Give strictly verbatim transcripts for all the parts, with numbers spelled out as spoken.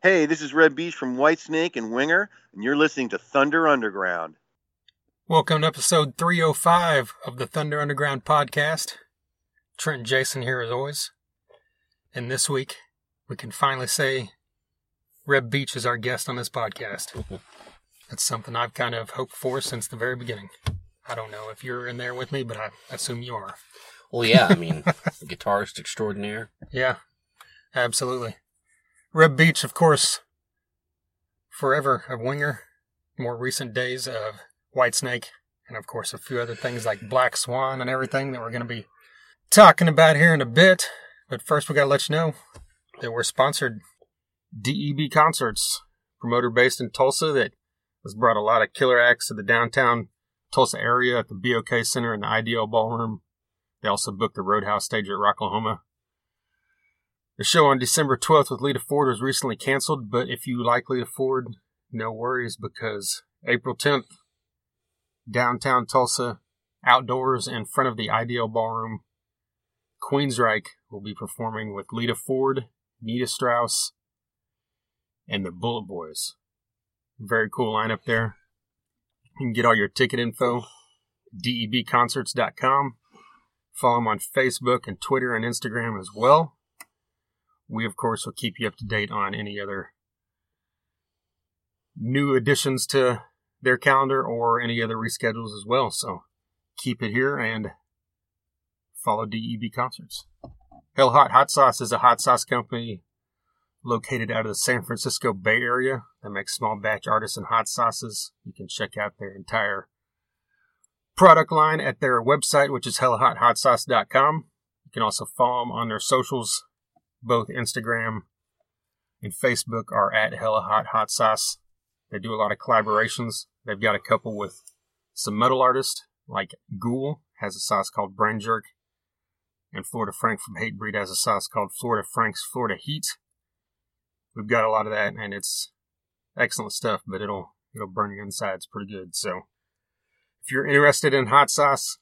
Hey, this is Reb Beach from Whitesnake and Winger, and you're listening to Thunder Underground. Welcome to episode three oh five of the Thunder Underground podcast. Trent and Jason here as always. And this week, we can finally say Reb Beach is our guest on this podcast. That's something I've kind of hoped for since the very beginning. I don't know if you're in there with me, but I assume you are. Well, yeah, I mean, guitarist extraordinaire. Yeah, absolutely. Reb Beach, of course, forever a Winger, more recent days of Whitesnake, and of course a few other things like Black Swan and everything that we're going to be talking about here in a bit. But first we got to let you know that we're sponsored D E B Concerts, promoter based in Tulsa that has brought a lot of killer acts to the downtown Tulsa area at the B O K Center and the I D L Ballroom. They also booked the Roadhouse stage at Rocklahoma. The show on December twelfth with Lita Ford was recently canceled, but if you like Lita Ford, no worries, because April tenth, downtown Tulsa, outdoors in front of the I D L Ballroom, Queensryche will be performing with Lita Ford, Nita Strauss, and the Bullet Boys. Very cool lineup there. You can get all your ticket info, D E B concerts dot com. Follow them on Facebook and Twitter and Instagram as well. We, of course, will keep you up to date on any other new additions to their calendar or any other reschedules as well. So keep it here and follow D E B Concerts. Hella Hot Hot Sauce is a hot sauce company located out of the San Francisco Bay Area that makes small batch artisan hot sauces. You can check out their entire product line at their website, which is hella hot hot sauce dot com. You can also follow them on their socials. Both Instagram and Facebook are at Hella Hot Hot Sauce. They do a lot of collaborations. They've got a couple with some metal artists, like Ghoul has a sauce called Brain Jerk, and Florida Frank from Hatebreed has a sauce called Florida Frank's Florida Heat. We've got a lot of that, and it's excellent stuff, but it'll it'll burn your insides pretty good. So if you're interested in hot sauce,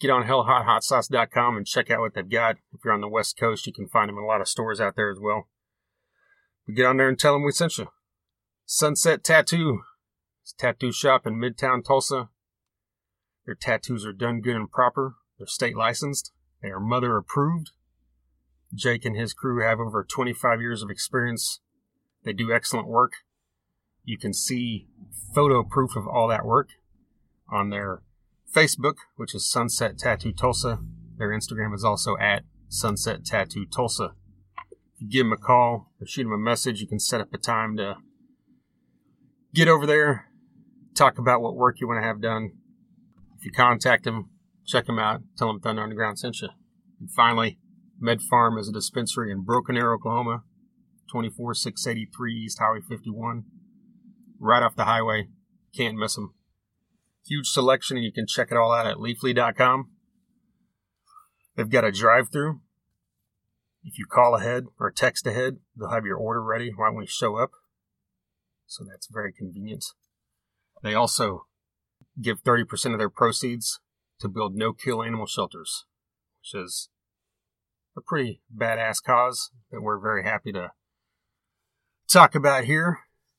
get on hell hot hot sauce dot com and check out what they've got. If you're on the West Coast, you can find them in a lot of stores out there as well. But get on there and tell them we sent you. Sunset Tattoo. It's a tattoo shop in Midtown Tulsa. Their tattoos are done good and proper. They're state licensed. They are mother approved. Jake and his crew have over twenty-five years of experience. They do excellent work. You can see photo proof of all that work on their Facebook, which is Sunset Tattoo Tulsa. Their Instagram is also at Sunset Tattoo Tulsa. You give them a call or shoot them a message. You can set up a time to get over there, talk about what work you want to have done. If you contact them, check them out, tell them Thunder Underground sent you. And finally, MedPharm is a dispensary in Broken Arrow, Oklahoma, twenty-four six eighty-three East Highway fifty-one, right off the highway. Can't miss them. Huge selection, and you can check it all out at leafly dot com. They've got a drive-thru. If you call ahead or text ahead, they'll have your order ready right when you show up. So that's very convenient. They also give thirty percent of their proceeds to build no-kill animal shelters, which is a pretty badass cause that we're very happy to talk about here.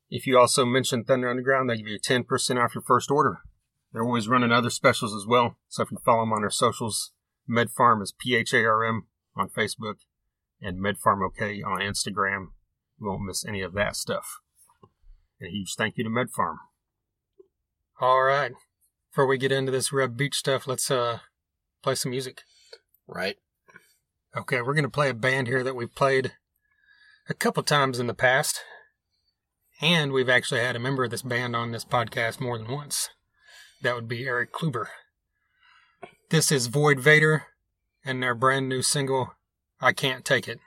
If you also mention Thunder Underground, they give you ten percent off your first order. They're always running other specials as well, so if you follow them on their socials, MedPharm is P H A R M on Facebook, and MedPharmOK on Instagram. You won't miss any of that stuff. And a huge thank you to MedPharm. All right. Before we get into this Reb Beach stuff, let's uh, play some music. Right. Okay, we're going to play a band here that we've played a couple times in the past, and we've actually had a member of this band on this podcast more than once. That would be Eric Kluber. This is Void Vator and their brand new single, I Can't Take It.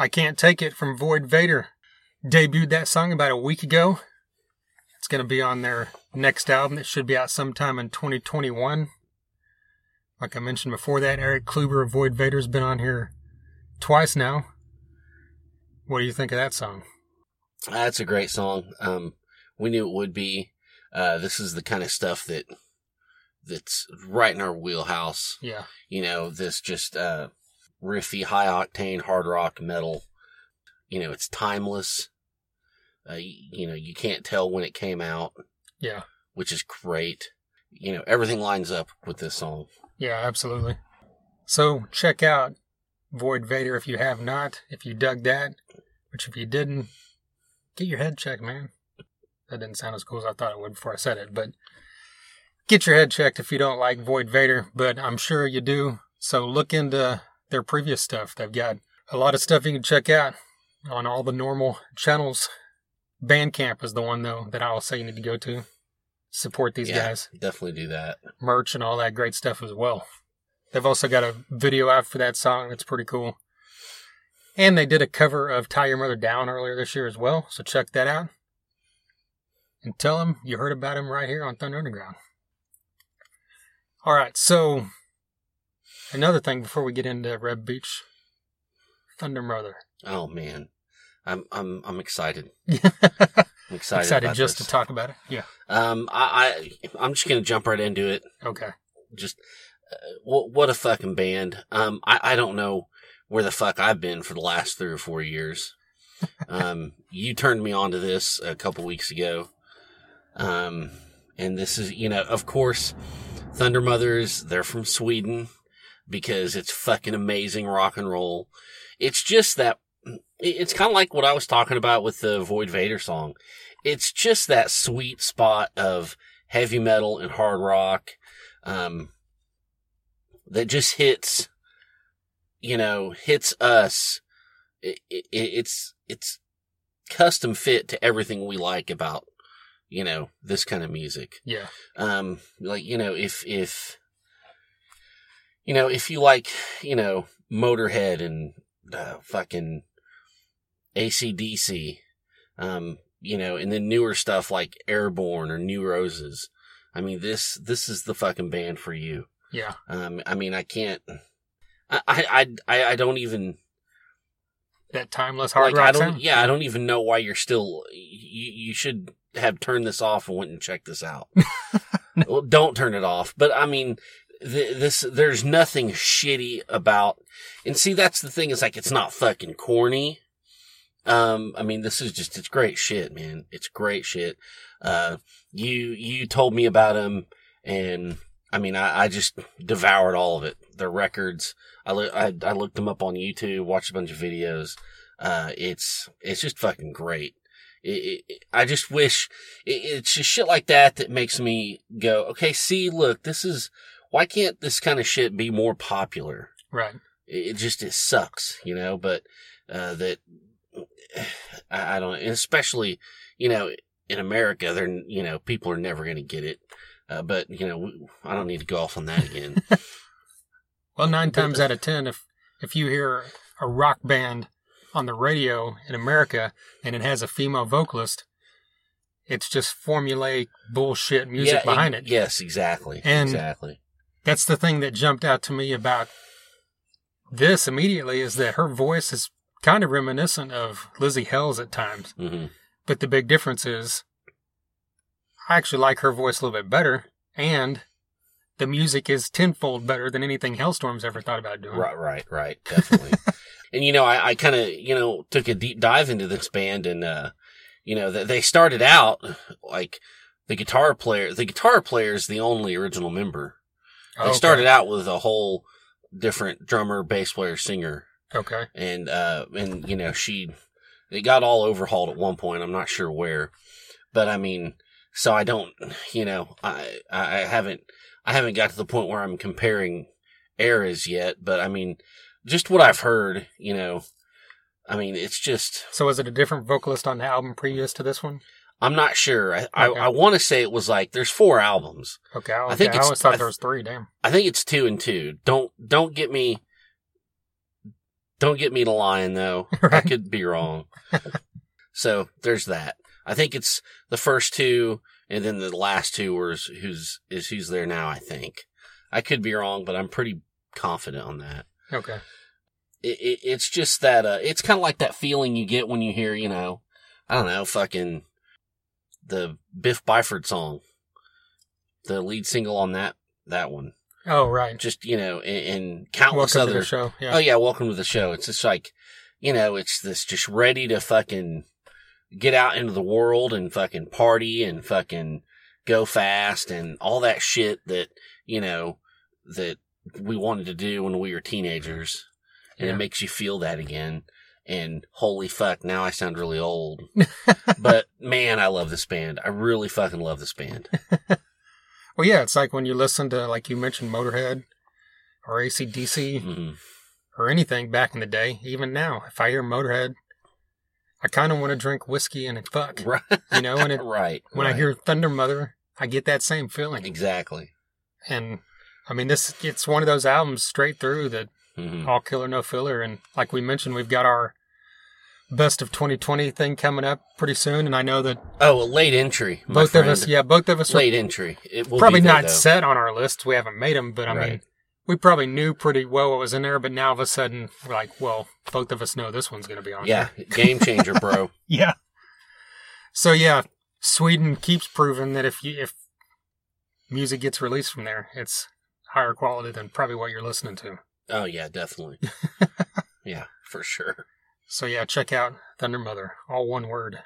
I Can't Take It from Void Vator. Debuted that song about a week ago. It's going to be on their next album that should be out sometime in twenty twenty-one. Like I mentioned before that, Eric Kluber of Void Vator has been on here twice now. What do you think of that song? That's uh, a great song. Um, we knew it would be. Uh, this is the kind of stuff that that's right in our wheelhouse. Yeah. You know, this just uh, riffy, high-octane, hard rock, metal. You know, it's timeless. Uh, you, you know, you can't tell when it came out. Yeah. Which is great. You know, everything lines up with this song. Yeah, absolutely. So check out Void Vator if you have not, if you dug that, which if you didn't, get your head checked, man. That didn't sound as cool as I thought it would before I said it, but get your head checked if you don't like Void Vator, but I'm sure you do. So look into their previous stuff. They've got a lot of stuff you can check out on all the normal channels. Bandcamp is the one, though, that I'll say you need to go to. Support these yeah, guys. Definitely do that. Merch and all that great stuff as well. They've also got a video out for that song. That's pretty cool. And they did a cover of Tie Your Mother Down earlier this year as well. So check that out. And tell them you heard about him right here on Thunder Underground. All right. So another thing before we get into Reb Beach, Thundermother. Oh, man. I'm I'm I'm excited. I'm excited. Excited about just this. To talk about it. Yeah. Um. I, I I'm just gonna jump right into it. Okay. Just uh, what what a fucking band. Um. I, I don't know where the fuck I've been for the last three or four years. Um. You turned me on to this a couple weeks ago. Um. And this is you know of course, Thundermother. They're from Sweden because it's fucking amazing rock and roll. It's just that. It's kind of like what I was talking about with the Void Vator song. It's just that sweet spot of heavy metal and hard rock um, that just hits, you know, hits us. It, it, it's it's custom fit to everything we like about, you know, this kind of music. Yeah. Um, like, you know, if if you know if you like, you know, Motorhead and uh, fucking A C D C, um, you know, and then newer stuff like Airborne or New Roses. I mean, this this is the fucking band for you. Yeah. Um, I mean, I can't. I I I, I don't even. That timeless hard like, rock. I don't, sound. Yeah, I don't even know why you're still. You you should have turned this off and went and checked this out. Well, don't turn it off. But I mean, th- this there's nothing shitty about. And see, that's the thing is like it's not fucking corny. Um, I mean, this is just, it's great shit, man. It's great shit. Uh, you, you told me about them and I mean, I, I just devoured all of it. Their records. I, lo- I, I looked them up on YouTube, watched a bunch of videos. Uh, it's, it's just fucking great. It, it, I just wish it, it's just shit like that that makes me go, okay, see, look, this is, why can't this kind of shit be more popular? Right. It, it just, it sucks, you know, but, uh, that, I don't, especially, you know, in America, they're, you know, people are never going to get it. Uh, but, you know, I don't need to go off on that again. Well, nine times out of ten, if, if you hear a rock band on the radio in America and it has a female vocalist, it's just formulaic bullshit music yeah, behind it, it. Yes, exactly. And exactly. That's the thing that jumped out to me about this immediately is that her voice is kind of reminiscent of Lizzie Hell's at times. Mm-hmm. But the big difference is I actually like her voice a little bit better, and the music is tenfold better than anything Hellstorm's ever thought about doing. Right, right, right. Definitely. And, you know, I, I kind of, you know, took a deep dive into this band, and, uh, you know, they started out like the guitar player. The guitar player is the only original member. They okay. started out with a whole different drummer, bass player, singer. Okay. And, uh, and, you know, she, it got all overhauled at one point. I'm not sure where, but I mean, so I don't, you know, I, I haven't, I haven't got to the point where I'm comparing eras yet, but I mean, just what I've heard, you know, I mean, it's just. So is it a different vocalist on the album previous to this one? I'm not sure. I, okay. I, I want to say it was like, there's four albums. Okay. okay. I think I always thought I th- there was three. Damn. I think it's two and two. Don't, don't get me. Don't get me to lying, though. Right. I could be wrong. So there's that. I think it's the first two, and then the last two were who's is who's there now, I think. I could be wrong, but I'm pretty confident on that. Okay. It, it, it's just that, uh, it's kind of like that feeling you get when you hear, you know, I don't know, fucking the Biff Byford song, the lead single on that, that one. Oh, right. Just, you know, and, and countless welcome other. To the show. Yeah. Oh, yeah. Welcome to the show. It's just like, you know, it's this just ready to fucking get out into the world and fucking party and fucking go fast and all that shit that, you know, that we wanted to do when we were teenagers. And yeah. It makes you feel that again. And holy fuck, now I sound really old. But man, I love this band. I really fucking love this band. Well, yeah, it's like when you listen to, like you mentioned, Motorhead or A C D C mm-hmm. or anything back in the day. Even now, if I hear Motorhead, I kind of want to drink whiskey and fuck. Right. You know, and it, right. when right. I hear Thundermother, I get that same feeling. Exactly. And I mean, this it's one of those albums straight through that mm-hmm. all killer, no filler. And like we mentioned, we've got our best of twenty twenty thing coming up pretty soon. And I know that. Oh, a late entry. Both friend. of us. Yeah, both of us. Late are entry. It will probably be there, not though. Set on our list. We haven't made them, but I right. mean, we probably knew pretty well what was in there. But now all of a sudden, we're like, well, both of us know this one's going to be on yeah, there. Yeah, game changer, bro. Yeah. So, yeah, Sweden keeps proving that if you if music gets released from there, it's higher quality than probably what you're listening to. Oh, yeah, definitely. Yeah, for sure. So, yeah, check out Thundermother, all one word.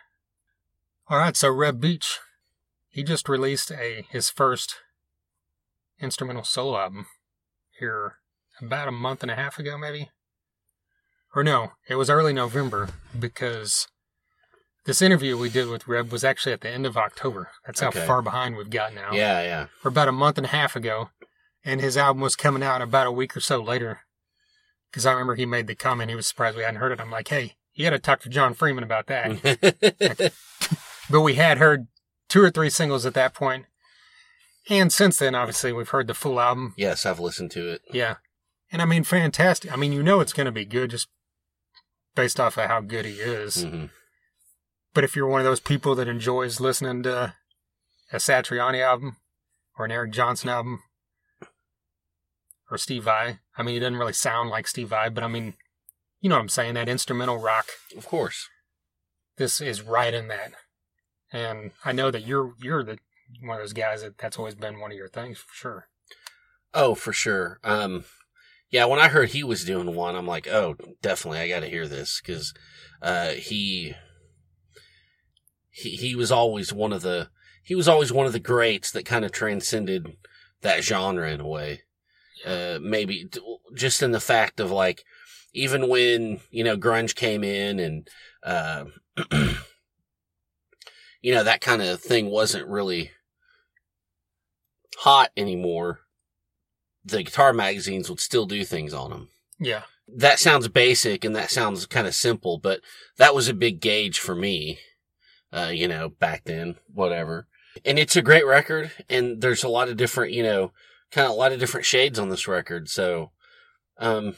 All right, so Reb Beach, he just released a his first instrumental solo album here about a month and a half ago, maybe? Or no, it was early November, because this interview we did with Reb was actually at the end of October. That's how okay. far behind we've got now. Yeah, yeah. Or about a month and a half ago. And his album was coming out about a week or so later. Because I remember he made the comment, he was surprised we hadn't heard it. I'm like, hey, you gotta talk to John Freeman about that. But we had heard two or three singles at that point. And since then, obviously, we've heard the full album. Yes, I've listened to it. Yeah. And I mean, fantastic. I mean, you know it's going to be good just based off of how good he is. Mm-hmm. But if you're one of those people that enjoys listening to a Satriani album or an Eric Johnson album, or Steve Vai. I mean, he doesn't really sound like Steve Vai, but I mean, you know what I'm saying, that instrumental rock. Of course. This is right in that. And I know that you're you're the one of those guys that that's always been one of your things, for sure. Oh, for sure. Um, yeah, when I heard he was doing one, I'm like, oh, definitely, I got to hear this, because uh, he, he he was always one of the he was always one of the greats that kind of transcended that genre in a way. Uh, maybe just in the fact of like, even when, you know, grunge came in and, uh, you know, that kind of thing wasn't really hot anymore. The guitar magazines would still do things on them. Yeah. That sounds basic and that sounds kind of simple, but that was a big gauge for me, uh, you know, back then, whatever. And it's a great record and there's a lot of different, you know, kind of a lot of different shades on this record. So, um,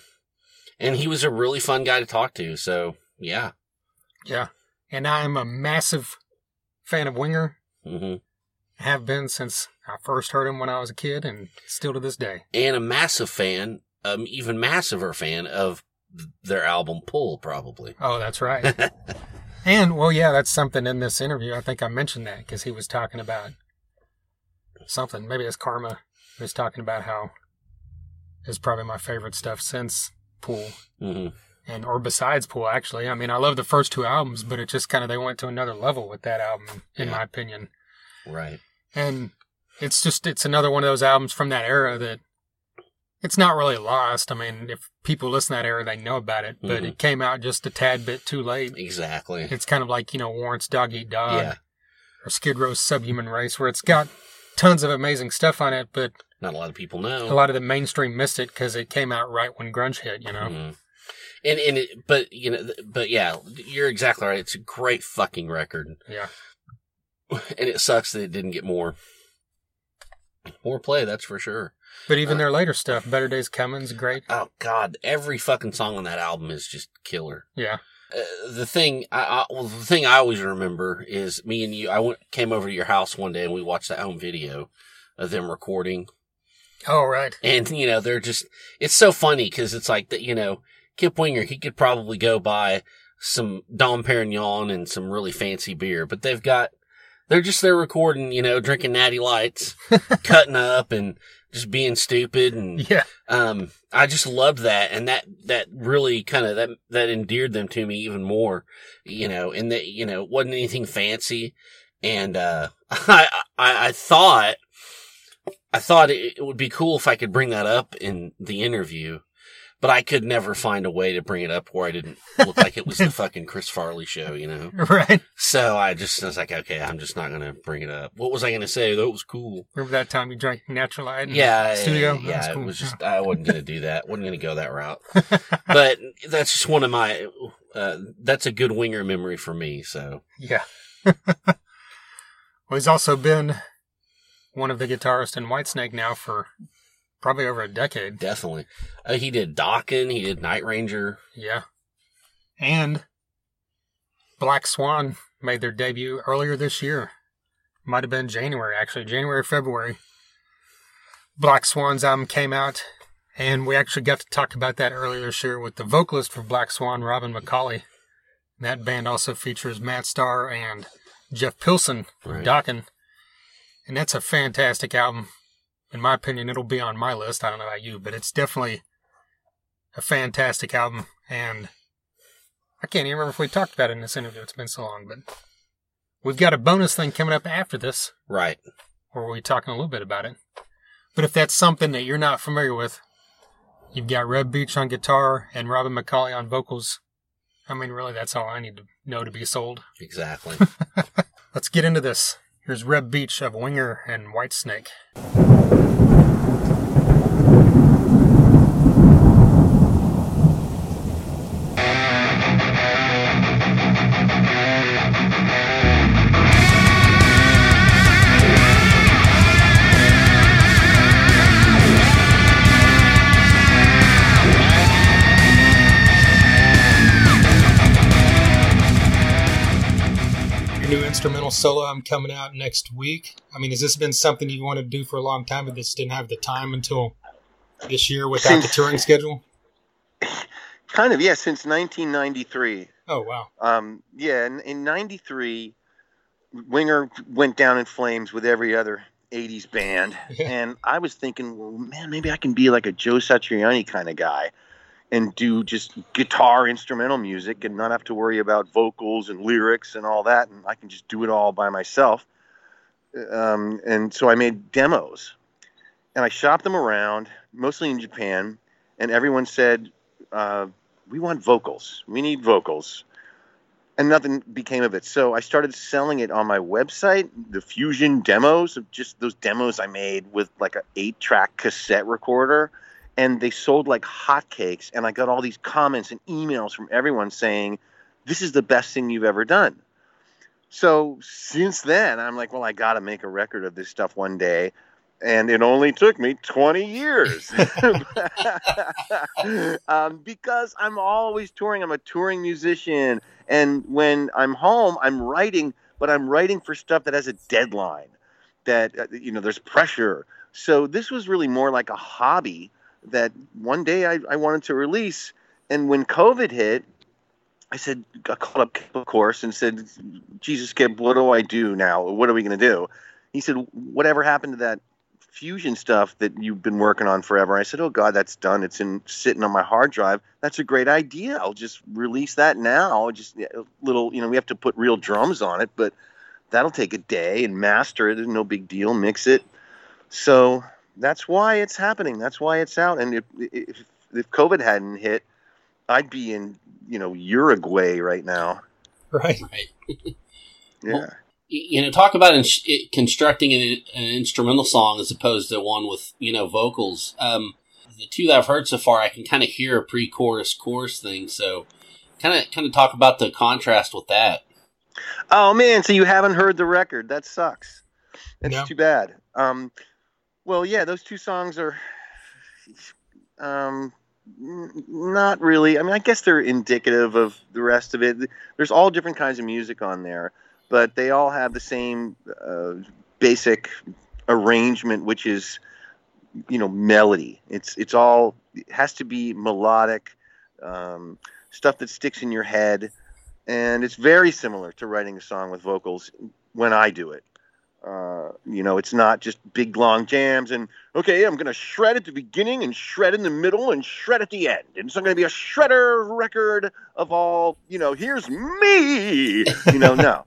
and he was a really fun guy to talk to. So yeah. Yeah. And I'm a massive fan of Winger. Mm-hmm. I have been since I first heard him when I was a kid and still to this day. And a massive fan, um, even massiver fan of their album Pull, probably. Oh, that's right. And well, yeah, that's something in this interview. I think I mentioned that because he was talking about something, maybe it's karma. He was talking about how it's probably my favorite stuff since Pool, mm-hmm. and or besides Pool, actually. I mean, I love the first two albums, but it just kind of, they went to another level with that album, in yeah. my opinion. Right. And it's just, it's another one of those albums from that era that it's not really lost. I mean, if people listen to that era, they know about it, but mm-hmm. it came out just a tad bit too late. Exactly. It's kind of like, you know, Warrant's Dog Eat Dog yeah. or Skid Row's Subhuman Race, where it's got tons of amazing stuff on it, but not a lot of people know. A lot of the mainstream missed it because it came out right when grunge hit, you know. Mm-hmm. And and it, but you know, but yeah, you're exactly right. It's a great fucking record. Yeah. And it sucks that it didn't get more more play. That's for sure. But even uh, their later stuff, Better Days Coming's great. Oh, God. Every fucking song on that album is just killer. Yeah. Uh, the thing I, I well, the thing I always remember is me and you, I went, came over to your house one day and we watched that home video of them recording. Oh, right. And, you know, they're just, it's so funny because it's like, that, you know, Kip Winger, he could probably go buy some Dom Perignon and some really fancy beer, but they've got, they're just there recording, you know, drinking Natty Lights, cutting up and just being stupid. And, yeah. um, I just loved that. And that, that really kind of, that, that endeared them to me even more, you know, and that, you know, wasn't anything fancy. And, uh, I, I, I thought, I thought it would be cool if I could bring that up in the interview, but I could never find a way to bring it up where I didn't look like it was the fucking Chris Farley show, you know? Right. So I just I was like, okay, I'm just not going to bring it up. What was I going to say? That was cool. Remember that time you drank Natural Ice in yeah, the studio? Yeah, was cool. It was just, I wasn't going to do that. Wasn't going to go that route. But that's just one of my, uh, that's a good Winger memory for me, so. Yeah. Well, he's also been one of the guitarists in Whitesnake now for probably over a decade. Definitely. Uh, he did Dokken. He did Night Ranger. Yeah. And Black Swan made their debut earlier this year. Might have been January, actually. January, February. Black Swan's album came out, and we actually got to talk about that earlier this year with the vocalist for Black Swan, Robin McAuley. That band also features Matt Starr and Jeff Pilson from right. Dokken. And that's a fantastic album. In my opinion, it'll be on my list. I don't know about you, but it's definitely a fantastic album. And I can't even remember if we talked about it in this interview. It's been so long, but we've got a bonus thing coming up after this. Right. Where we'll be talking a little bit about it. But if that's something that you're not familiar with, you've got Reb Beach on guitar and Robin McAuley on vocals. I mean, really, that's all I need to know to be sold. Exactly. Let's get into this. Here's Reb Beach of Winger and Whitesnake. Instrumental solo album coming out next week. I mean, has this been something you wanted to do for a long time, but just didn't have the time until this year without since, the touring schedule? Kind of, yeah, since nineteen ninety-three. Oh, wow. Um, yeah, in, in ninety-three, Winger went down in flames with every other eighties band. Yeah. And I was thinking, well, man, maybe I can be like a Joe Satriani kind of guy and do just guitar instrumental music and not have to worry about vocals and lyrics and all that. And I can just do it all by myself. Um, and so I made demos and I shopped them around, mostly in Japan. And everyone said, uh, we want vocals. We need vocals. And nothing became of it. So I started selling it on my website, the Fusion demos, of just those demos I made with like an eight track cassette recorder. And they sold like hotcakes, and I got all these comments and emails from everyone saying, this is the best thing you've ever done. So since then, I'm like, well, I got to make a record of this stuff one day. And it only took me twenty years um, because I'm always touring. I'm a touring musician. And when I'm home, I'm writing, but I'm writing for stuff that has a deadline, that, you know, there's pressure. So this was really more like a hobby that one day I, I wanted to release. And when COVID hit, I said, I called up Kip, of course, and said, Jesus, Kip, what do I do now? What are we going to do? He said, whatever happened to that Fusion stuff that you've been working on forever? I said, oh, God, that's done. It's in sitting on my hard drive. That's a great idea. I'll just release that now. Just a little, you know, we have to put real drums on it, but that'll take a day and master it. No big deal. Mix it. So that's why it's happening. That's why it's out. And if, if if COVID hadn't hit, I'd be in, you know, Uruguay right now. Right. Right. Yeah. Well, you know, talk about in, it, constructing an, an instrumental song as opposed to one with, you know, vocals. Um, the two that I've heard so far, I can kind of hear a pre-chorus chorus thing. So kind of kind of talk about the contrast with that. Oh, man. So you haven't heard the record. That sucks. That's no. too bad. Um Well, yeah, those two songs are um, not really. I mean, I guess they're indicative of the rest of it. There's all different kinds of music on there, but they all have the same uh, basic arrangement, which is, you know, melody. It's it's all it has to be melodic, um, stuff that sticks in your head, and it's very similar to writing a song with vocals when I do it. Uh, you know, it's not just big, long jams and, okay, I'm going to shred at the beginning and shred in the middle and shred at the end. And it's not going to be a shredder record of all, you know, here's me, you know, no,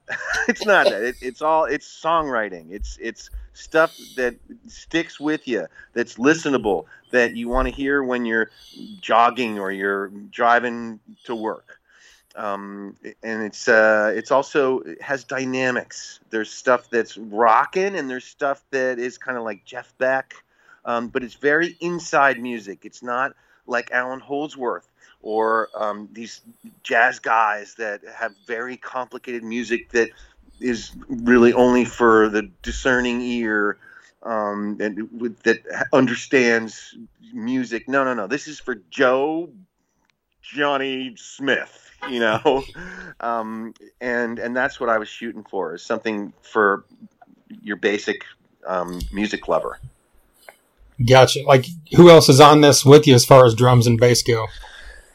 it's not that. It, it's all, it's songwriting. It's, it's stuff that sticks with you, that's listenable, that you want to hear when you're jogging or you're driving to work. Um, and it's, uh, it's also, it has dynamics. There's stuff that's rocking and there's stuff that is kind of like Jeff Beck. Um, but it's very inside music. It's not like Alan Holdsworth or, um, these jazz guys that have very complicated music that is really only for the discerning ear, um, and that understands music. No, no, no. This is for Joe Johnny Smith, you know, um, and and that's what I was shooting for, is something for your basic um, music lover. Gotcha. Like, who else is on this with you as far as drums and bass go?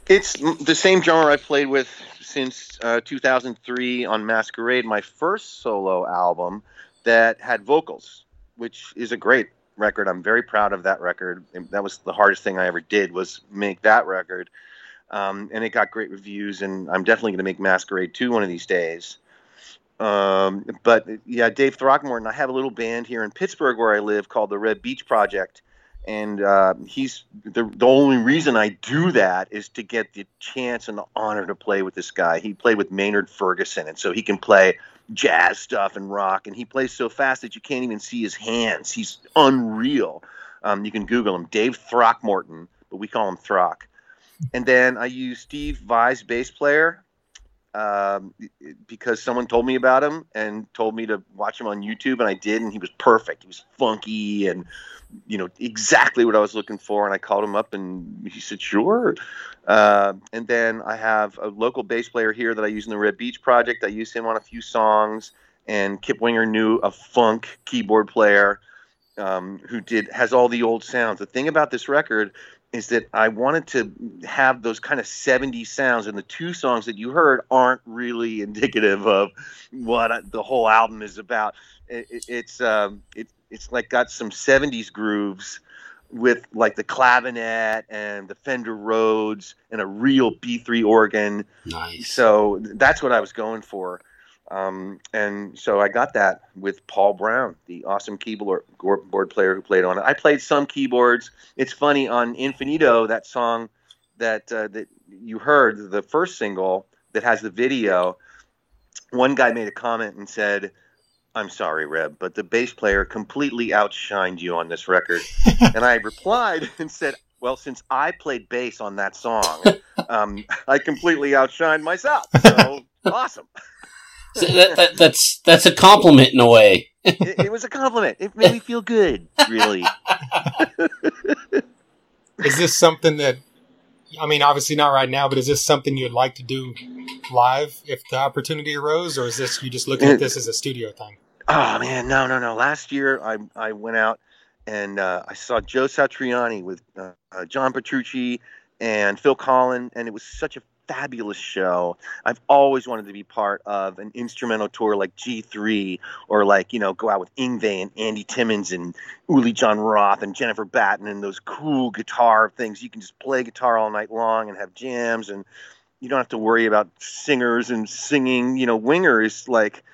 It's the same drummer I've played with since uh, two thousand three on Masquerade, my first solo album that had vocals, which is a great record. I'm very proud of that record. That was the hardest thing I ever did, was make that record. Um, and it got great reviews, and I'm definitely going to make Masquerade two one of these days. Um, but, yeah, Dave Throckmorton, I have a little band here in Pittsburgh where I live called the Reb Beach Project, and uh, he's the, the only reason I do that is to get the chance and the honor to play with this guy. He played with Maynard Ferguson, and so he can play jazz stuff and rock, and he plays so fast that you can't even see his hands. He's unreal. Um, you can Google him, Dave Throckmorton, but we call him Throck. And then I used Steve Vai's bass player um, because someone told me about him and told me to watch him on YouTube, and I did, and he was perfect. He was funky and, you know, exactly what I was looking for, and I called him up, and he said, sure. Uh, and then I have a local bass player here that I use in the Red Beach Project. I used him on a few songs, and Kip Winger knew a funk keyboard player um, who did has all the old sounds. The thing about this record is that I wanted to have those kind of seventies sounds, and the two songs that you heard aren't really indicative of what I, the whole album is about. It, it, it's um, it, it's like got some seventies grooves with like the clavinet and the Fender Rhodes and a real B three organ. Nice. So that's what I was going for. Um, and so I got that with Paul Brown, the awesome keyboard board player who played on it. I played some keyboards. It's funny, on Infinito, that song that uh, that you heard, the first single that has the video, one guy made a comment and said, I'm sorry, Reb, but the bass player completely outshined you on this record. And I replied and said, well, since I played bass on that song, um, I completely outshined myself. So awesome. So that, that, that's that's a compliment in a way. It, it was a compliment. It made me feel good, really. Is this something that, I mean, obviously not right now, but is this something you'd like to do live if the opportunity arose, or is this you just looking at this as a studio thing? Oh man, no, no, no. Last year I I went out and uh, I saw Joe Satriani with uh, uh, John Petrucci and Phil Collin, and it was such a fabulous show. I've always wanted to be part of an instrumental tour like G three, or like, you know, go out with Yngwie and Andy Timmons and Uli John Roth and Jennifer Batten and those cool guitar things. You can just play guitar all night long and have jams, and you don't have to worry about singers and singing. You know, Winger is like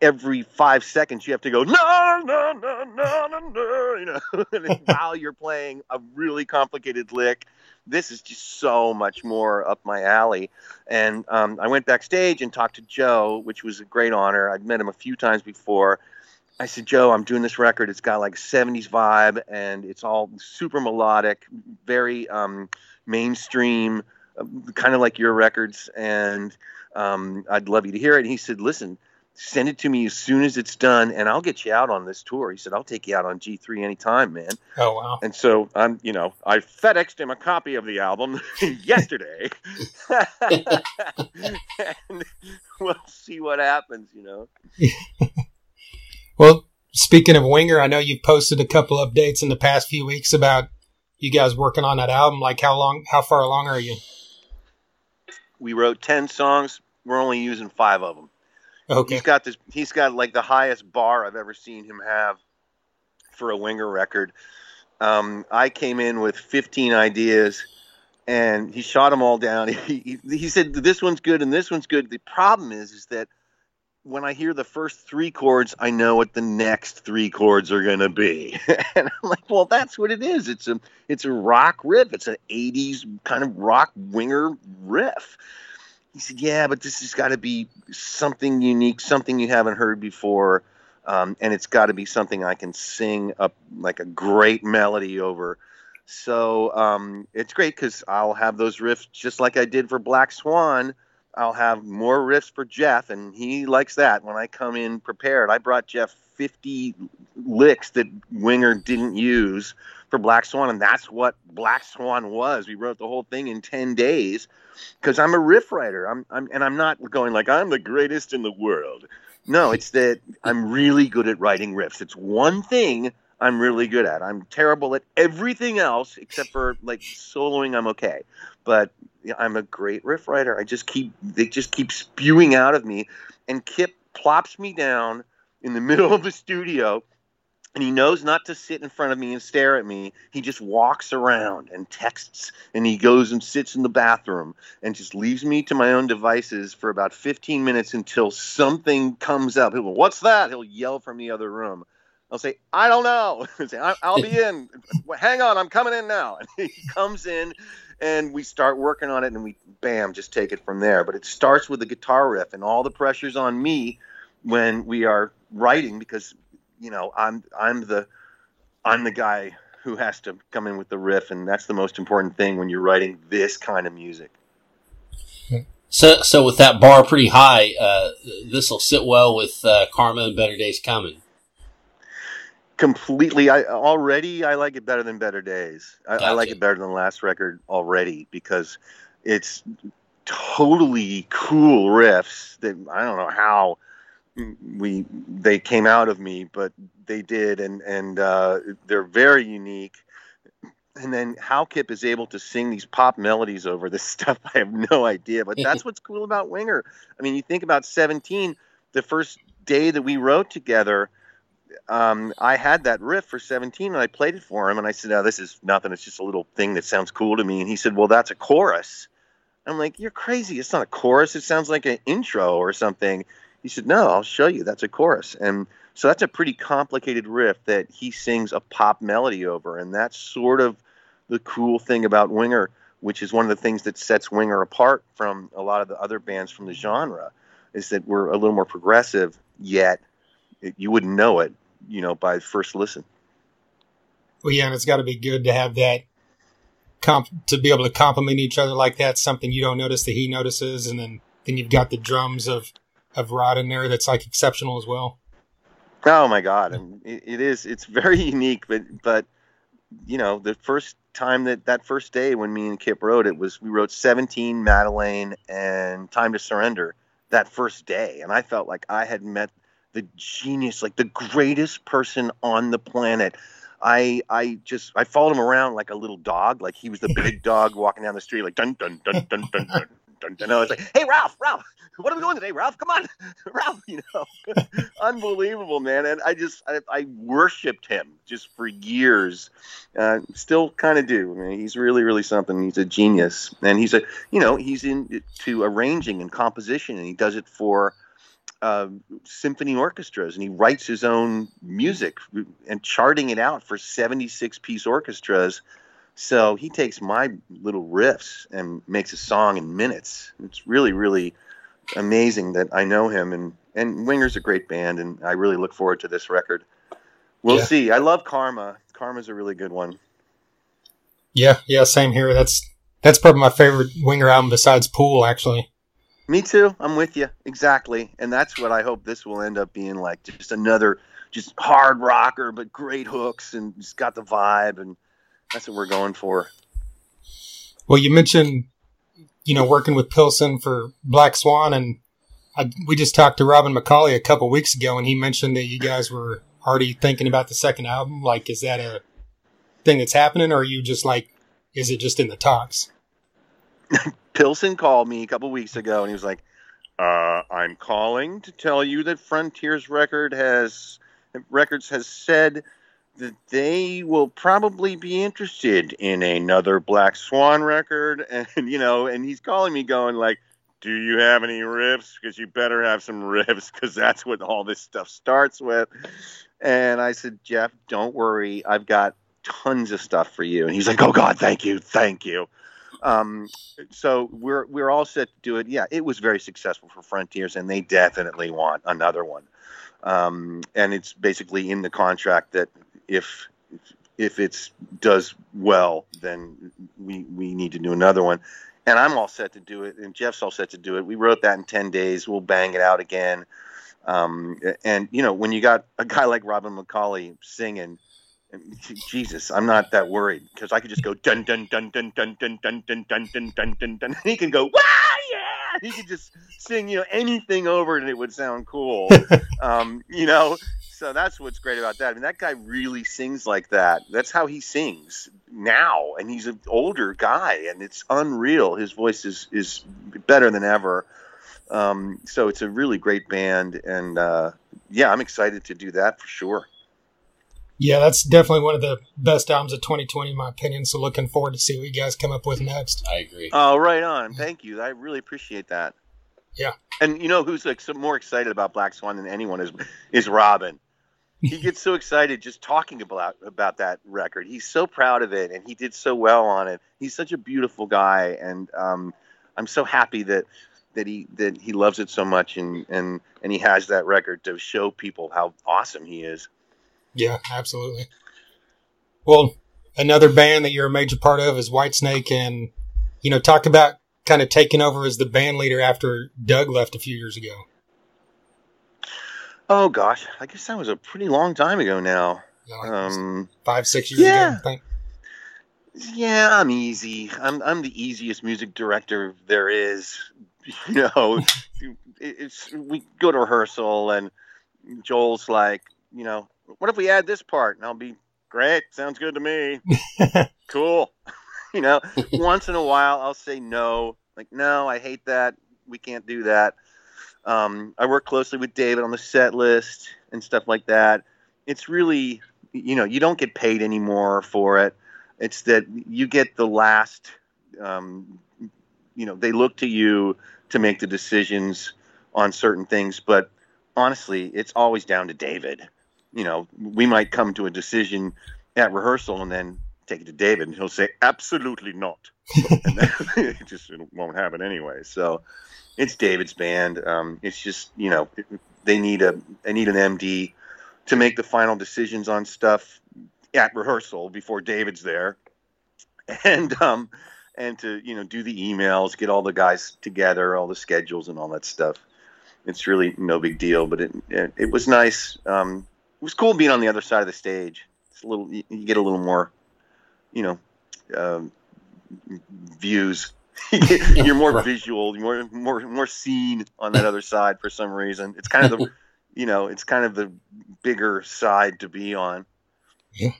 every five seconds you have to go, no, no, no, no, no, no, you know, and while you're playing a really complicated lick. This is just so much more up my alley. And um, I went backstage and talked to Joe, which was a great honor. I'd met him a few times before. I said, Joe, I'm doing this record. It's got like seventies vibe, and it's all super melodic, very um, mainstream, kind of like your records. And um, I'd love you to hear it. And he said, listen, Send it to me as soon as it's done, and I'll get you out on this tour. He said, I'll take you out on G three anytime, man. Oh, wow. And so, I'm, you know, I FedExed him a copy of the album yesterday. And we'll see what happens, you know. Well, speaking of Winger, I know you've posted a couple updates in the past few weeks about you guys working on that album. Like, how long, how far along are you? We wrote ten songs. We're only using five of them. Okay. He's got this. He's got like the highest bar I've ever seen him have for a Winger record. Um, I came in with fifteen ideas, and he shot them all down. He, he he said this one's good and this one's good. The problem is, is that when I hear the first three chords, I know what the next three chords are gonna be, and I'm like, well, that's what it is. It's a it's a rock riff. It's an eighties kind of rock Winger riff. He said, yeah, but this has got to be something unique, something you haven't heard before, um, and it's got to be something I can sing up like a great melody over. So um, it's great because I'll have those riffs just like I did for Black Swan. I'll have more riffs for Jeff, and he likes that. When I come in prepared, I brought Jeff fifty licks that Winger didn't use for Black Swan, and that's what Black Swan was. We wrote the whole thing in ten days because I'm a riff writer. I'm, I'm and I'm not going like I'm the greatest in the world. No, it's that I'm really good at writing riffs. It's one thing I'm really good at. I'm terrible at everything else except for like soloing. I'm okay, but I'm a great riff writer. I just keep they just keep spewing out of me, and Kip plops me down in the middle of the studio. And he knows not to sit in front of me and stare at me. He just walks around and texts, and he goes and sits in the bathroom and just leaves me to my own devices for about fifteen minutes until something comes up. He'll go, what's that? He'll yell from the other room. I'll say, I don't know. I'll, say, I'll be in. Hang on, I'm coming in now. And he comes in, and we start working on it, and we, bam, just take it from there. But it starts with the guitar riff, and all the pressure's on me when we are writing because – you know, I'm I'm the I'm the guy who has to come in with the riff, and that's the most important thing when you're writing this kind of music. So, so with that bar pretty high, uh, this will sit well with uh, Karma and Better Days Coming. Completely. I already I like it better than Better Days. I, gotcha. I like it better than the last record already because it's totally cool riffs that I don't know how. We they came out of me, but they did, and and uh, they're very unique. And then how Kip is able to sing these pop melodies over this stuff, I have no idea. But that's what's cool about Winger. I mean, you think about seventeen, the first day that we wrote together, um, I had that riff for seventeen, and I played it for him, and I said, "No, this is nothing. It's just a little thing that sounds cool to me." And he said, "Well, that's a chorus." I'm like, "You're crazy. It's not a chorus. It sounds like an intro or something." He said, no, I'll show you. That's a chorus. And so that's a pretty complicated riff that he sings a pop melody over. And that's sort of the cool thing about Winger, which is one of the things that sets Winger apart from a lot of the other bands from the genre, is that we're a little more progressive, yet it, you wouldn't know it, you know, by first listen. Well, yeah, and it's got to be good to have that, comp- to be able to compliment each other like that, something you don't notice that he notices. And then, then you've got the drums of... of Rod in there that's like exceptional as well. Oh my God. And it, it is, it's very unique, but, but you know, the first time that that first day when me and Kip wrote it was, we wrote seventeen, Madeleine, and Time to Surrender that first day. And I felt like I had met the genius, like the greatest person on the planet. I, I just, I followed him around like a little dog. Like he was the big dog walking down the street, like dun, dun, dun, dun, dun, dun. And I was like, hey, Ralph, Ralph, what are we doing today, Ralph? Come on, Ralph, you know. Unbelievable, man. And I just, I, I worshipped him just for years. Uh, still kind of do. I mean, he's really, really something. He's a genius. And he's a, you know, he's into arranging and composition, and he does it for uh, symphony orchestras, and he writes his own music and charting it out for seventy-six piece orchestras. So he takes my little riffs and makes a song in minutes. It's really, really amazing that I know him. And, and Winger's a great band, and I really look forward to this record. We'll yeah. see. I love Karma. Karma's a really good one. Yeah, yeah, same here. That's that's probably my favorite Winger album besides Pool, actually. Me too. I'm with you. Exactly. And that's what I hope this will end up being like. Just another just hard rocker, but great hooks and just got the vibe. And that's what we're going for. Well, you mentioned, you know, working with Pilson for Black Swan. And I, we just talked to Robin McAuley a couple weeks ago, and he mentioned that you guys were already thinking about the second album. Like, is that a thing that's happening, or are you just like, is it just in the talks? Pilson called me a couple weeks ago, and he was like, uh, I'm calling to tell you that Frontiers Record has Records has said that they will probably be interested in another Black Swan record. And, you know, and he's calling me going like, do you have any riffs? Because you better have some riffs, because that's what all this stuff starts with. And I said, Jeff, don't worry. I've got tons of stuff for you. And he's like, oh, God, thank you. Thank you. Um, so we're, we're all set to do it. Yeah, it was very successful for Frontiers, and they definitely want another one. Um, and it's basically in the contract that if, if it's does well, then we, we need to do another one. And I'm all set to do it. And Jeff's all set to do it. We wrote that in ten days. We'll bang it out again. Um, and you know, when you got a guy like Robin McAuley singing, Jesus, I'm not that worried, because I could just go dun dun dun dun dun dun dun dun dun dun dun dun dun. He can go, wow, yeah. He could just sing, you know, anything over it, and it would sound cool. Um, you know, so that's what's great about that. I mean, that guy really sings like that. That's how he sings now, and he's an older guy, and it's unreal. His voice is is better than ever. Um, so it's a really great band, and uh, yeah, I'm excited to do that for sure. Yeah, that's definitely one of the best albums of twenty twenty, in my opinion. So looking forward to see what you guys come up with next. I agree. Oh, right on. Thank you. I really appreciate that. Yeah. And you know who's like so more excited about Black Swan than anyone is is Robin. He gets so excited just talking about about that record. He's so proud of it, and he did so well on it. He's such a beautiful guy, and um, I'm so happy that that he that he loves it so much, and and and he has that record to show people how awesome he is. Yeah, absolutely. Well, another band that you're a major part of is Whitesnake, and, you know, talk about kind of taking over as the band leader after Doug left a few years ago. Oh, gosh. I guess that was a pretty long time ago now. Yeah, like um, five, six years yeah. ago, I think. Yeah, I'm easy. I'm I'm the easiest music director there is. You know, it's, we go to rehearsal, and Joel's like, you know, what if we add this part? And I'll be, great, sounds good to me. Cool. You know, once in a while I'll say no. Like, no, I hate that. We can't do that. Um, I work closely with David on the set list and stuff like that. It's really, you know, you don't get paid anymore for it. It's that you get the last, um, you know, they look to you to make the decisions on certain things. But honestly, it's always down to David. You know, we might come to a decision at rehearsal and then take it to David, and he'll say, absolutely not. And then it just it won't happen anyway. So it's David's band. Um, it's just, you know, it, they need a they need an M D to make the final decisions on stuff at rehearsal before David's there. And um and to, you know, do the emails, get all the guys together, all the schedules and all that stuff. It's really no big deal, but it it, it was nice. Um It was cool being on the other side of the stage. It's a little, you get a little more, you know, um, views. You're more visual, more more more seen on that other side for some reason. It's kind of the, you know, it's kind of the bigger side to be on. Yeah.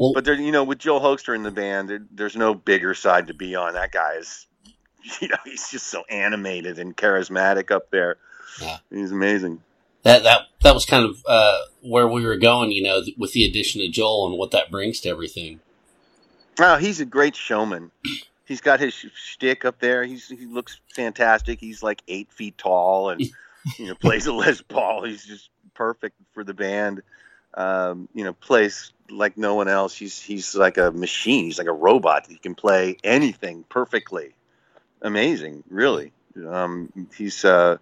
Well, but there, you know, with Joel Hoekstra in the band, there, there's no bigger side to be on. That guy is, you know, he's just so animated and charismatic up there. Yeah. He's amazing. That that that was kind of uh, where we were going, you know, with the addition of Joel and what that brings to everything. Wow, he's a great showman. He's got his shtick up there. He's he looks fantastic. He's like eight feet tall, and you know, plays a Les Paul. He's just perfect for the band. Um, you know, plays like no one else. He's he's like a machine. He's like a robot. He can play anything perfectly. Amazing, really. Um, he's. Uh,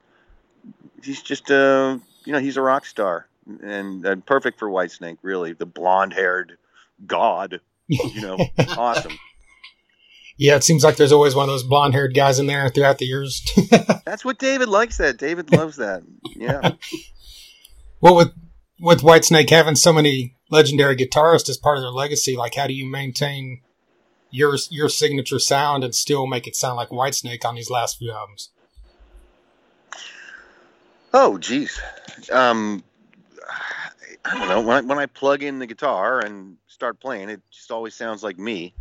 He's just, uh, you know, he's a rock star, and, and perfect for Whitesnake, really. The blonde-haired god, you know, awesome. Yeah, it seems like there's always one of those blonde-haired guys in there throughout the years. That's what David likes. That David loves that. Yeah. Well, with with Whitesnake having so many legendary guitarists as part of their legacy, like how do you maintain your your signature sound and still make it sound like Whitesnake on these last few albums? Oh, geez. Um, I don't know. When I, when I plug in the guitar and start playing, it just always sounds like me.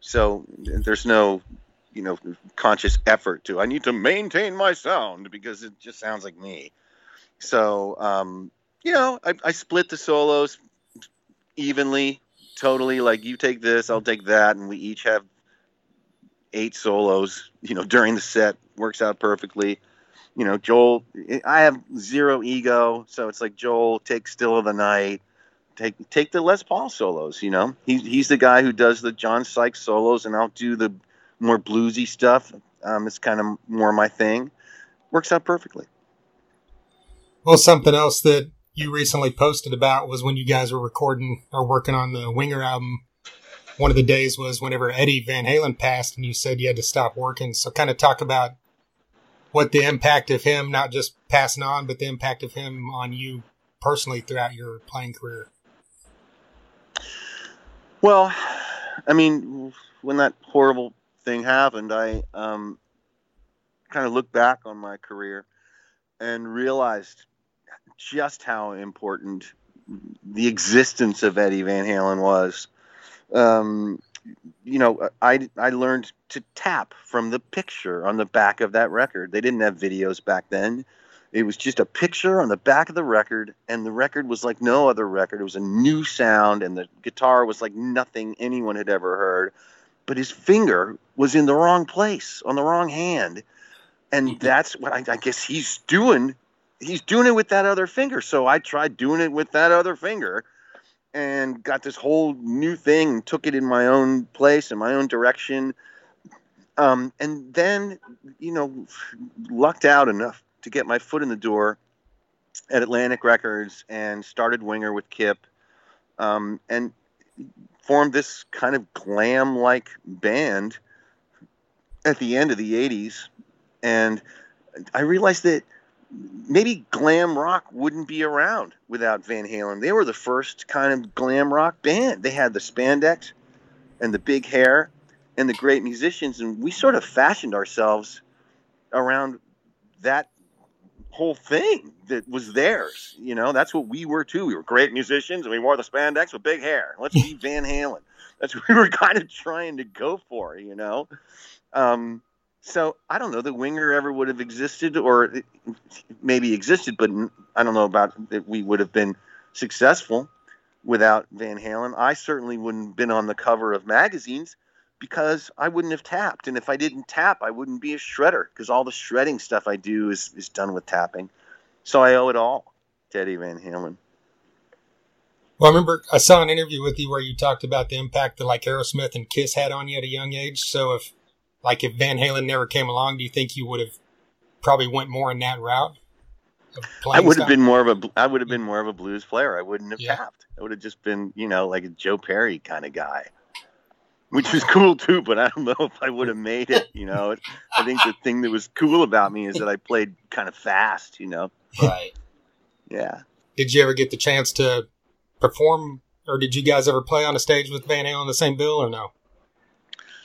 So there's no, you know, conscious effort to, I need to maintain my sound because it just sounds like me. So, um, you know, I, I split the solos evenly, totally. Like, you take this, I'll take that. And we each have eight solos, you know, during the set. Works out perfectly. You know, Joel, I have zero ego. So it's like, Joel, take Still of the Night. Take take the Les Paul solos, you know. He's he's the guy who does the John Sykes solos, and I'll do the more bluesy stuff. Um, it's kind of more my thing. Works out perfectly. Well, something else that you recently posted about was when you guys were recording or working on the Winger album. One of the days was whenever Eddie Van Halen passed, and you said you had to stop working. So, kind of talk about what the impact of him, not just passing on, but the impact of him on you personally throughout your playing career. Well, I mean, when that horrible thing happened, I um, kind of looked back on my career and realized just how important the existence of Eddie Van Halen was. Um, you know, I, I learned to tap from the picture on the back of that record. They didn't have videos back then. It was just a picture on the back of the record, and the record was like no other record. It was a new sound, and the guitar was like nothing anyone had ever heard. But his finger was in the wrong place, on the wrong hand. And that's what I, I guess he's doing. He's doing it with that other finger. So I tried doing it with that other finger and got this whole new thing and took it in my own place, in my own direction. Um, and then, you know, lucked out enough to get my foot in the door at Atlantic Records and started Winger with Kip, um, and formed this kind of glam-like band at the end of the eighties. And I realized that maybe glam rock wouldn't be around without Van Halen. They were the first kind of glam rock band. They had the spandex and the big hair and the great musicians, and we sort of fashioned ourselves around that whole thing that was theirs. You know, that's what we were too. We were great musicians and we wore the spandex with big hair. Let's be Van Halen. That's what we were kind of trying to go for, you know? Um, so I don't know that Winger ever would have existed, or maybe existed, but I don't know about that we would have been successful without Van Halen. I certainly wouldn't have been on the cover of magazines because I wouldn't have tapped. And if I didn't tap, I wouldn't be a shredder, because all the shredding stuff I do is, is done with tapping. So I owe it all to Eddie Van Halen. Well, I remember I saw an interview with you where you talked about the impact that like Aerosmith and Kiss had on you at a young age. So if like if Van Halen never came along, do you think you would have probably went more in that route? I would have been more of a I would have been more of a blues player. I wouldn't have yeah. tapped. I would have just been, you know, like a Joe Perry kind of guy. Which was cool, too, but I don't know if I would have made it, you know. I think the thing that was cool about me is that I played kind of fast, you know. Right. Yeah. Did you ever get the chance to perform, or did you guys ever play on a stage with Van Halen on the same bill, or no?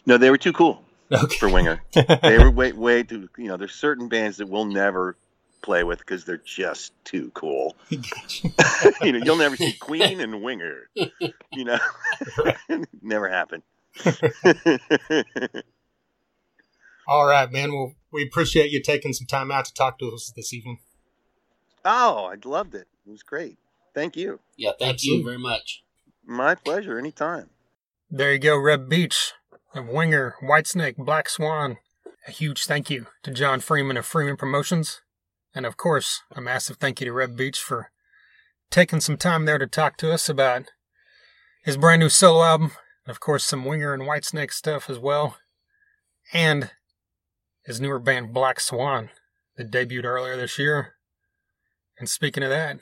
No, they were too cool okay. for Winger. They were way, way too, you know, there's certain bands that we'll never play with because they're just too cool. You know, you'll never see Queen and Winger, you know. Never happened. All right, man. Well, we appreciate you taking some time out to talk to us this evening. Oh, I loved it. It was great. Thank you. Yeah, thank Absolutely. you very much. My pleasure. Anytime. There you go, Reb Beach of Winger, Whitesnake, Black Swan. A huge thank you to John Freeman of Freeman Promotions. And of course, a massive thank you to Reb Beach for taking some time there to talk to us about his brand new solo album. Of course, some Winger and Whitesnake stuff as well, and his newer band Black Swan that debuted earlier this year. And speaking of that,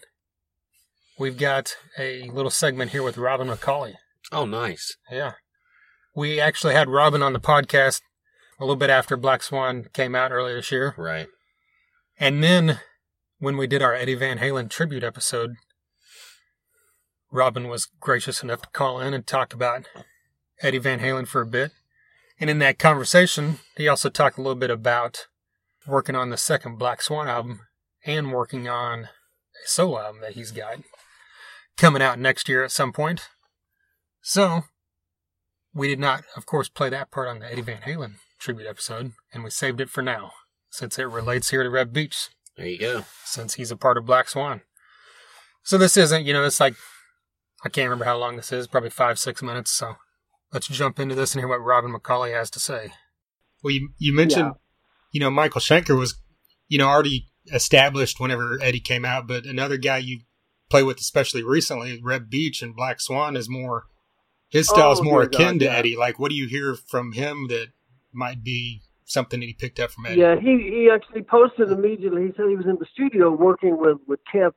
we've got a little segment here with Robin McAuley. Oh, nice. Yeah. We actually had Robin on the podcast a little bit after Black Swan came out earlier this year. Right. And then when we did our Eddie Van Halen tribute episode, Robin was gracious enough to call in and talk about Eddie Van Halen for a bit. And in that conversation, he also talked a little bit about working on the second Black Swan album and working on a solo album that he's got coming out next year at some point. So we did not, of course, play that part on the Eddie Van Halen tribute episode, and we saved it for now since it relates here to Reb Beach. There you go. Since he's a part of Black Swan. So this isn't, you know, it's like, I can't remember how long this is, probably five, six minutes. So let's jump into this and hear what Robin McAuley has to say. Well, you, you mentioned, yeah. you know, Michael Schenker was, you know, already established whenever Eddie came out, but another guy you play with, especially recently, Reb Beach and Black Swan, is more, his style is oh, more akin God, to yeah. Eddie. Like, what do you hear from him that might be something that he picked up from Eddie? Yeah, he, he actually posted immediately. He said he was in the studio working with, with Kip,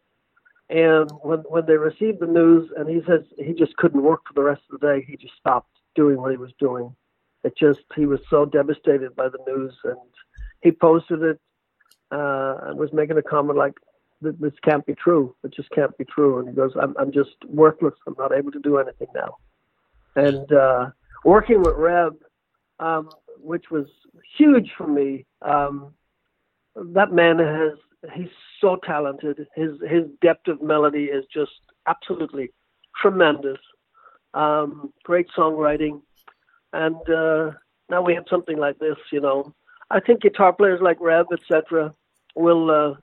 and when, when they received the news, and he says he just couldn't work for the rest of the day. He just stopped doing what he was doing. It just, he was so devastated by the news, and he posted it uh, and was making a comment like, this can't be true. It just can't be true. And he goes, I'm, I'm just worthless. I'm not able to do anything now. And uh, working with Reb, um, which was huge for me, um, that man has, he's so talented. His his depth of melody is just absolutely tremendous. Um, great songwriting. And uh, now we have something like this, you know. I think guitar players like Reb, et cetera, will uh,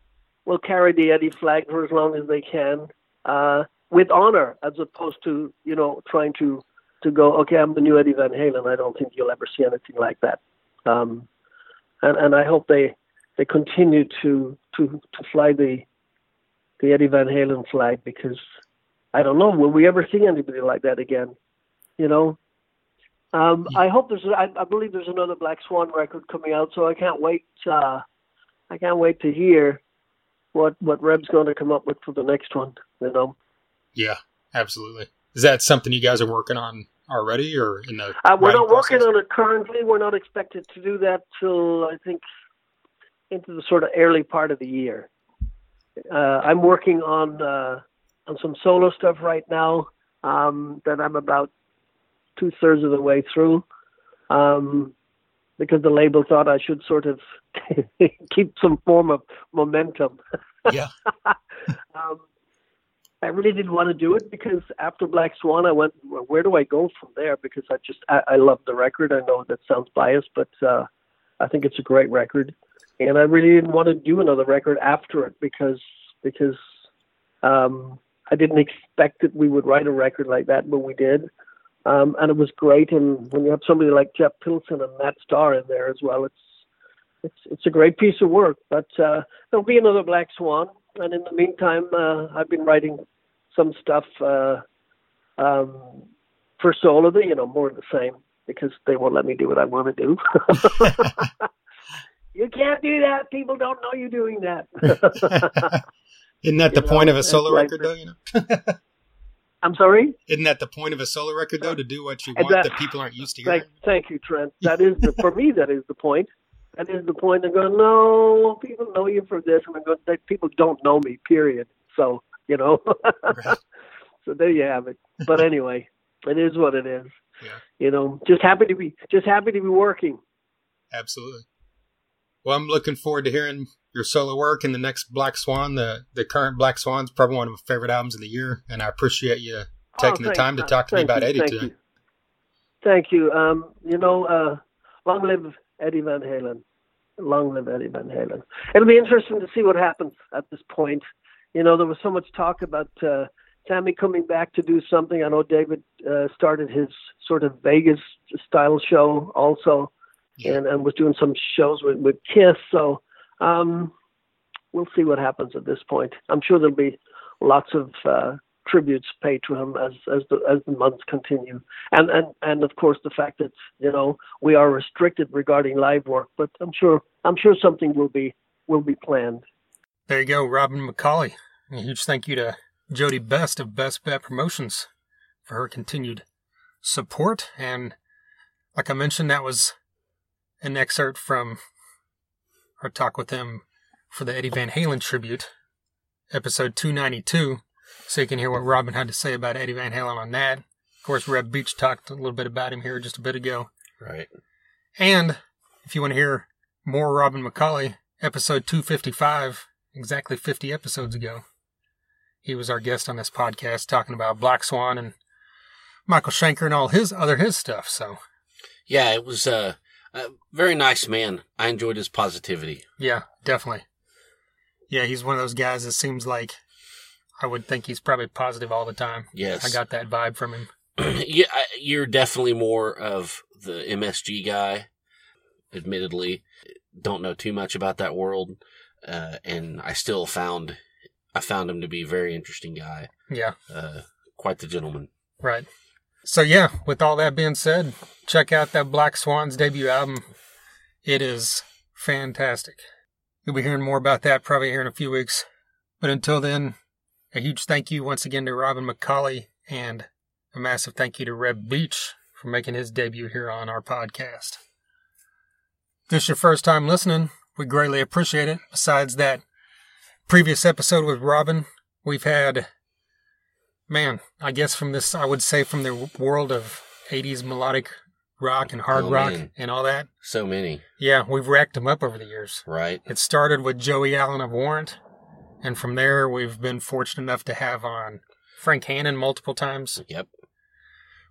will carry the Eddie flag for as long as they can uh, with honor, as opposed to, you know, trying to to go, okay, I'm the new Eddie Van Halen. I don't think you'll ever see anything like that. Um, and, and I hope they, they continue to, to, to fly the, the Eddie Van Halen flag, because I don't know, will we ever see anybody like that again? You know, um, I hope there's, I, I believe there's another Black Swan record coming out. So I can't wait. Uh, I can't wait to hear what, what Reb's going to come up with for the next one, you know? Yeah, absolutely. Is that something you guys are working on already, or in the? Uh, we're not process? working on it currently. We're not expected to do that till, I think, into the sort of early part of the year. Uh, I'm working on uh, on some solo stuff right now um, that I'm about two thirds of the way through, um, because the label thought I should sort of keep some form of momentum. Yeah. um, I really didn't want to do it, because after Black Swan, I went, well, where do I go from there? Because I just, I, I love the record. I know that sounds biased, but uh, I think it's a great record. And I really didn't want to do another record after it, because because um, I didn't expect that we would write a record like that, but we did. Um, and it was great. And when you have somebody like Jeff Pilson and Matt Starr in there as well, it's it's it's a great piece of work. But uh, there'll be another Black Swan. And in the meantime, uh, I've been writing some stuff uh, um, for solo, you know, more of the same, because they won't let me do what I want to do. You can't do that. People don't know you're doing that. Isn't that you the know, point of a solo like record, though? You know? I'm sorry? Isn't that the point of a solo record, though, to do what you want that, that people aren't used to hearing? Thank, thank you, Trent. That is the, for me, that is the point. And is the point of going, no, people know you for this. And I go, people don't know me, period. So, you know, right. So there you have it. But anyway, it is what it is. Yeah. You know, just happy to be, just happy to be working. Absolutely. Well, I'm looking forward to hearing your solo work in the next Black Swan. The, the current Black Swan's probably one of my favorite albums of the year. And I appreciate you taking oh, the time you. to talk to uh, me about you, Eddie thank today. You. Thank you. Um, you know, uh, long live Eddie Van Halen. Long live Eddie Van Halen. It'll be interesting to see what happens at this point. You know, there was so much talk about uh, Sammy coming back to do something. I know David uh, started his sort of Vegas-style show also, yeah. and, and was doing some shows with, with Kiss. So um, we'll see what happens at this point. I'm sure there'll be lots of uh, tributes paid to him as as the as the months continue, and and and of course the fact that, you know, we are restricted regarding live work, but I'm sure I'm sure something will be will be planned. There you go, Robin McAuley. A huge thank you to Jody Best of Best Bet Promotions for her continued support and Like I mentioned, that was an excerpt from our talk with him for the Eddie Van Halen tribute, episode two ninety-two. So you can hear what Robin had to say about Eddie Van Halen on that. Of course, Reb Beach talked a little bit about him here just a bit ago. Right. And if you want to hear more Robin McAuley, episode two fifty-five, exactly fifty episodes ago, he was our guest on this podcast talking about Black Swan and Michael Schenker and all his other his stuff. So, yeah, it was uh, a very nice man. I enjoyed his positivity. Yeah, definitely. Yeah, he's one of those guys that seems like I would think he's probably positive all the time. Yes. I got that vibe from him. Yeah, you're definitely more of the M S G guy, admittedly. Don't know too much about that world, uh, and I still found I found him to be a very interesting guy. Yeah. Uh, quite the gentleman. Right. So, yeah, with all that being said, check out that Black Swan's debut album. It is fantastic. You'll be hearing more about that probably here in a few weeks. But until then, a huge thank you once again to Robin McAuley and a massive thank you to Reb Beach for making his debut here on our podcast. If this is your first time listening, we greatly appreciate it. Besides that previous episode with Robin, we've had... Man, I guess from this, I would say from the world of eighties melodic rock and hard oh, rock man. and all that. So many. Yeah, we've racked them up over the years. Right. It started with Joey Allen of Warrant, and from there we've been fortunate enough to have on Frank Hannon multiple times. Yep.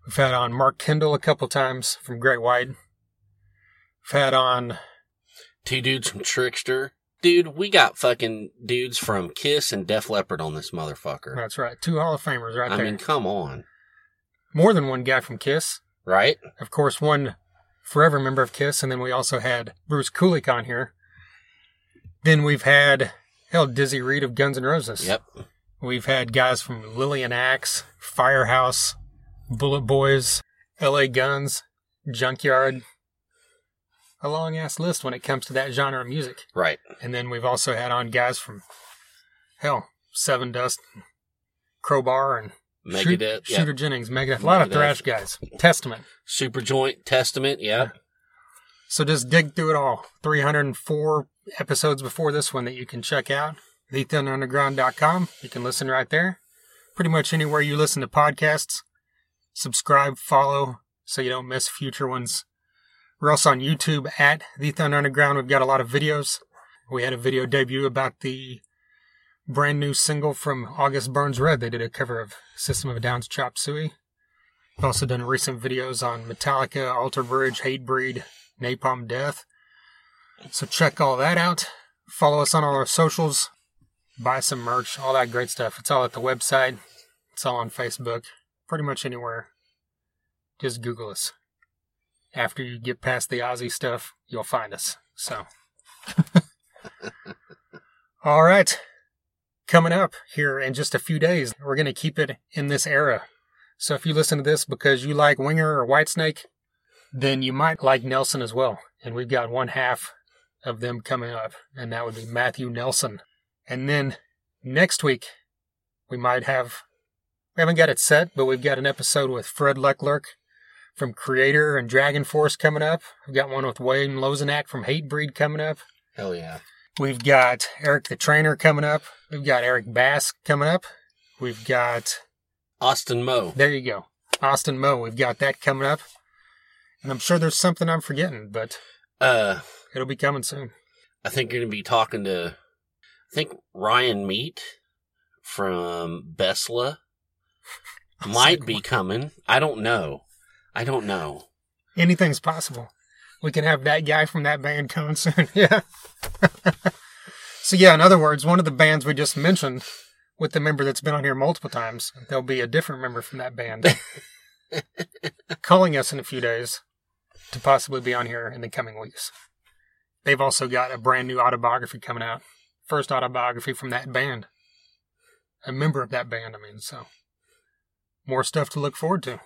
We've had on Mark Kendall a couple times from Great White. We've had on... Two dudes from Trickster. Dude, we got fucking dudes from Kiss and Def Leppard on this motherfucker. That's right. Two Hall of Famers right there. I mean, come on. More than one guy from Kiss. Right. Of course, one forever member of Kiss, and then we also had Bruce Kulick on here. Then we've had, hell, Dizzy Reed of Guns N' Roses. Yep. We've had guys from Lillian Axe, Firehouse, Bullet Boys, L A Guns, Junkyard. A long-ass list when it comes to that genre of music. Right. And then we've also had on guys from, hell, Seven Dust, Crowbar, and Megadeth, Shoot, Shooter yeah. Jennings, Megadeth. A lot Megadeth. of thrash guys. Testament. Superjoint, Testament, yeah. yeah. So just dig through it all. three hundred four episodes before this one that you can check out. the thunder underground dot com. You can listen right there. Pretty much anywhere you listen to podcasts. Subscribe, follow, so you don't miss future ones. We're also on YouTube at The Thunder Underground. We've got a lot of videos. We had a video debut about the brand new single from August Burns Red. They did a cover of System of a Down's Chop Suey. We've also done recent videos on Metallica, Alter Bridge, Hatebreed, Napalm Death. So check all that out. Follow us on all our socials. Buy some merch. All that great stuff. It's all at the website. It's all on Facebook. Pretty much anywhere. Just Google us. After you get past the Aussie stuff, you'll find us. So, all right. Coming up here in just a few days, we're going to keep it in this era. So if you listen to this because you like Winger or Whitesnake, then you might like Nelson as well. And we've got one half of them coming up, and that would be Matthew Nelson. And then next week, we might have, we haven't got it set, but we've got an episode with Fred Leclerc from Creator and Dragon Force coming up. We've got one with Wayne Lozenak from Hatebreed coming up. Hell yeah. We've got Eric the Trainer coming up. We've got Eric Bass coming up. We've got... Austin Moe. There you go. Austin Moe. We've got that coming up. And I'm sure there's something I'm forgetting, but uh, it'll be coming soon. I think you're going to be talking to, I think, Ryan Meat from Besla might be coming. I don't know. I don't know. Anything's possible. We can have that guy from that band coming soon. Yeah. So, yeah, in other words, one of the bands we just mentioned with the member that's been on here multiple times, there'll be a different member from that band calling us in a few days to possibly be on here in the coming weeks. They've also got a brand new autobiography coming out. First autobiography from that band. A member of that band, I mean, so. More stuff to look forward to.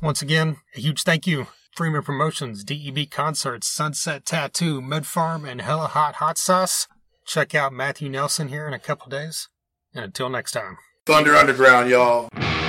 Once again, a huge thank you. Freeman Promotions, D E B Concerts, Sunset Tattoo, MedPharm, and Hella Hot Hot Sauce. Check out Matthew Nelson here in a couple days. And until next time. Thunder Underground, y'all.